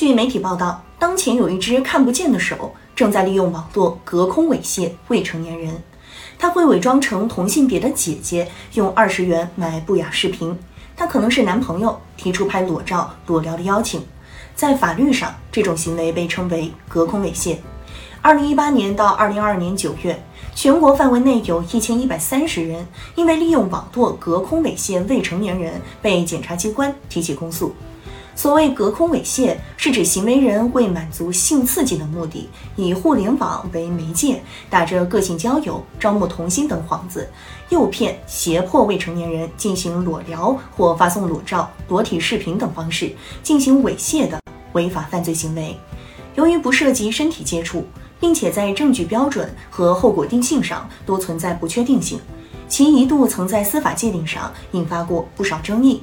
据媒体报道，当前有一只看不见的手正在利用网络隔空猥亵未成年人。他会伪装成同性别的姐姐，用20元买不雅视频。他可能是男朋友，提出拍裸照、裸聊的邀请。在法律上，这种行为被称为隔空猥亵。2018年到2022年9月，全国范围内有1130人因为利用网络隔空猥亵未成年人被检察机关提起公诉。所谓隔空猥亵，是指行为人为满足性刺激的目的，以互联网为媒介，打着个性交友、招募童星等幌子，诱骗、胁迫未成年人进行裸聊或发送裸照、裸体视频等方式进行猥亵的违法犯罪行为。由于不涉及身体接触，并且在证据标准和后果定性上都存在不确定性，其一度曾在司法界定上引发过不少争议。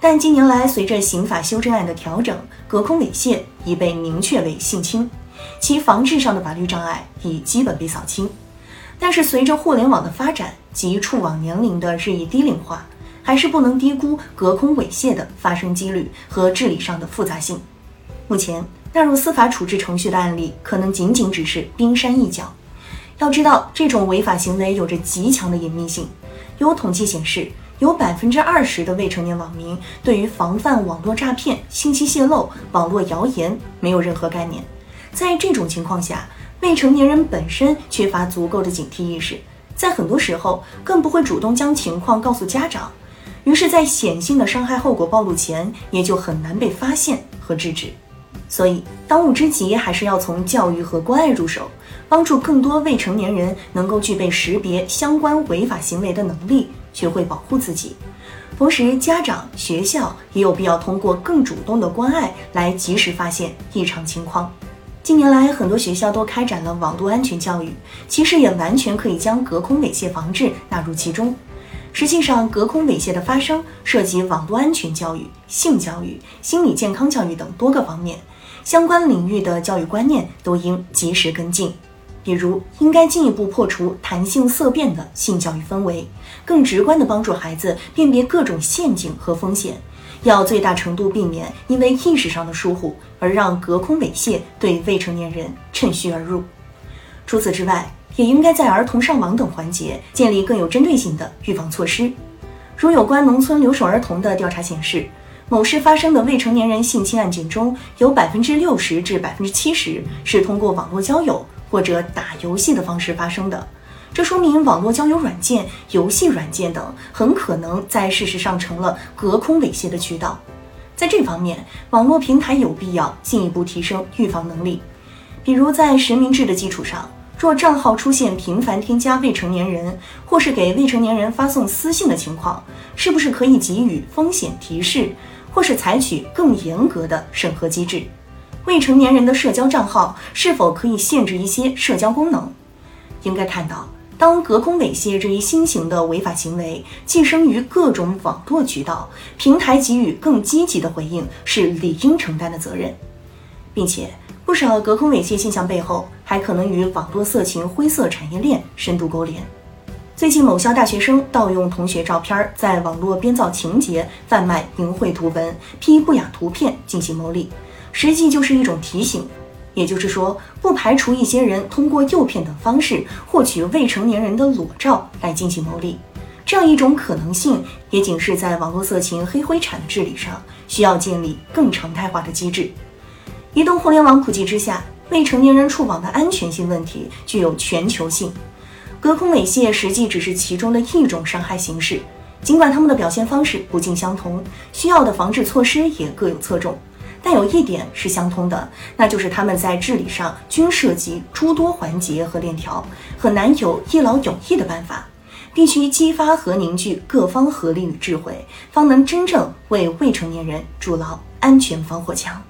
但近年来，随着刑法修正案的调整，隔空猥亵已被明确为性侵，其防治上的法律障碍已基本被扫清。但是，随着互联网的发展及触网年龄的日益低龄化，还是不能低估隔空猥亵的发生几率和治理上的复杂性。目前，纳入司法处置程序的案例可能仅仅只是冰山一角。要知道，这种违法行为有着极强的隐秘性。有统计显示，有20%的未成年网民对于防范网络诈骗、信息泄露、网络谣言没有任何概念。在这种情况下，未成年人本身缺乏足够的警惕意识，在很多时候更不会主动将情况告诉家长，于是在显性的伤害后果暴露前，也就很难被发现和制止。所以，当务之急还是要从教育和关爱入手，帮助更多未成年人能够具备识别相关违法行为的能力，学会保护自己。同时，家长、学校也有必要通过更主动的关爱来及时发现异常情况。近年来，很多学校都开展了网络安全教育，其实也完全可以将隔空猥亵防治纳入其中。实际上，隔空猥亵的发生涉及网络安全教育、性教育、心理健康教育等多个方面，相关领域的教育观念都应及时跟进。比如，应该进一步破除弹性色变的性教育氛围，更直观地帮助孩子辨别各种陷阱和风险，要最大程度避免因为意识上的疏忽而让隔空猥亵对未成年人趁虚而入。除此之外，也应该在儿童上网等环节建立更有针对性的预防措施。如有关农村留守儿童的调查显示，某市发生的未成年人性侵案件中，有60%至70%是通过网络交友或者打游戏的方式发生的。这说明网络交友软件、游戏软件等很可能在事实上成了隔空猥亵的渠道。在这方面，网络平台有必要进一步提升预防能力，比如在实名制的基础上，若账号出现频繁添加未成年人或是给未成年人发送私信的情况，是不是可以给予风险提示，或是采取更严格的审核机制？未成年人的社交账号是否可以限制一些社交功能？应该看到，当隔空猥亵这一新型的违法行为寄生于各种网络渠道，平台给予更积极的回应是理应承担的责任。并且，不少隔空猥亵现象背后还可能与网络色情灰色产业链深度勾连。最近，某校大学生盗用同学照片，在网络编造情节、贩卖淫秽图文、P不雅图片进行牟利，实际就是一种提醒。也就是说，不排除一些人通过诱骗等方式获取未成年人的裸照来进行牟利，这样一种可能性也警示在网络色情黑灰产的治理上，需要建立更常态化的机制。移动互联网普及之下，未成年人触网的安全性问题具有全球性。隔空猥亵实际只是其中的一种伤害形式，尽管他们的表现方式不尽相同，需要的防治措施也各有侧重，但有一点是相通的，那就是他们在治理上均涉及诸多环节和链条，很难有一劳永逸的办法，必须激发和凝聚各方合力与智慧，方能真正为未成年人筑牢安全防火墙。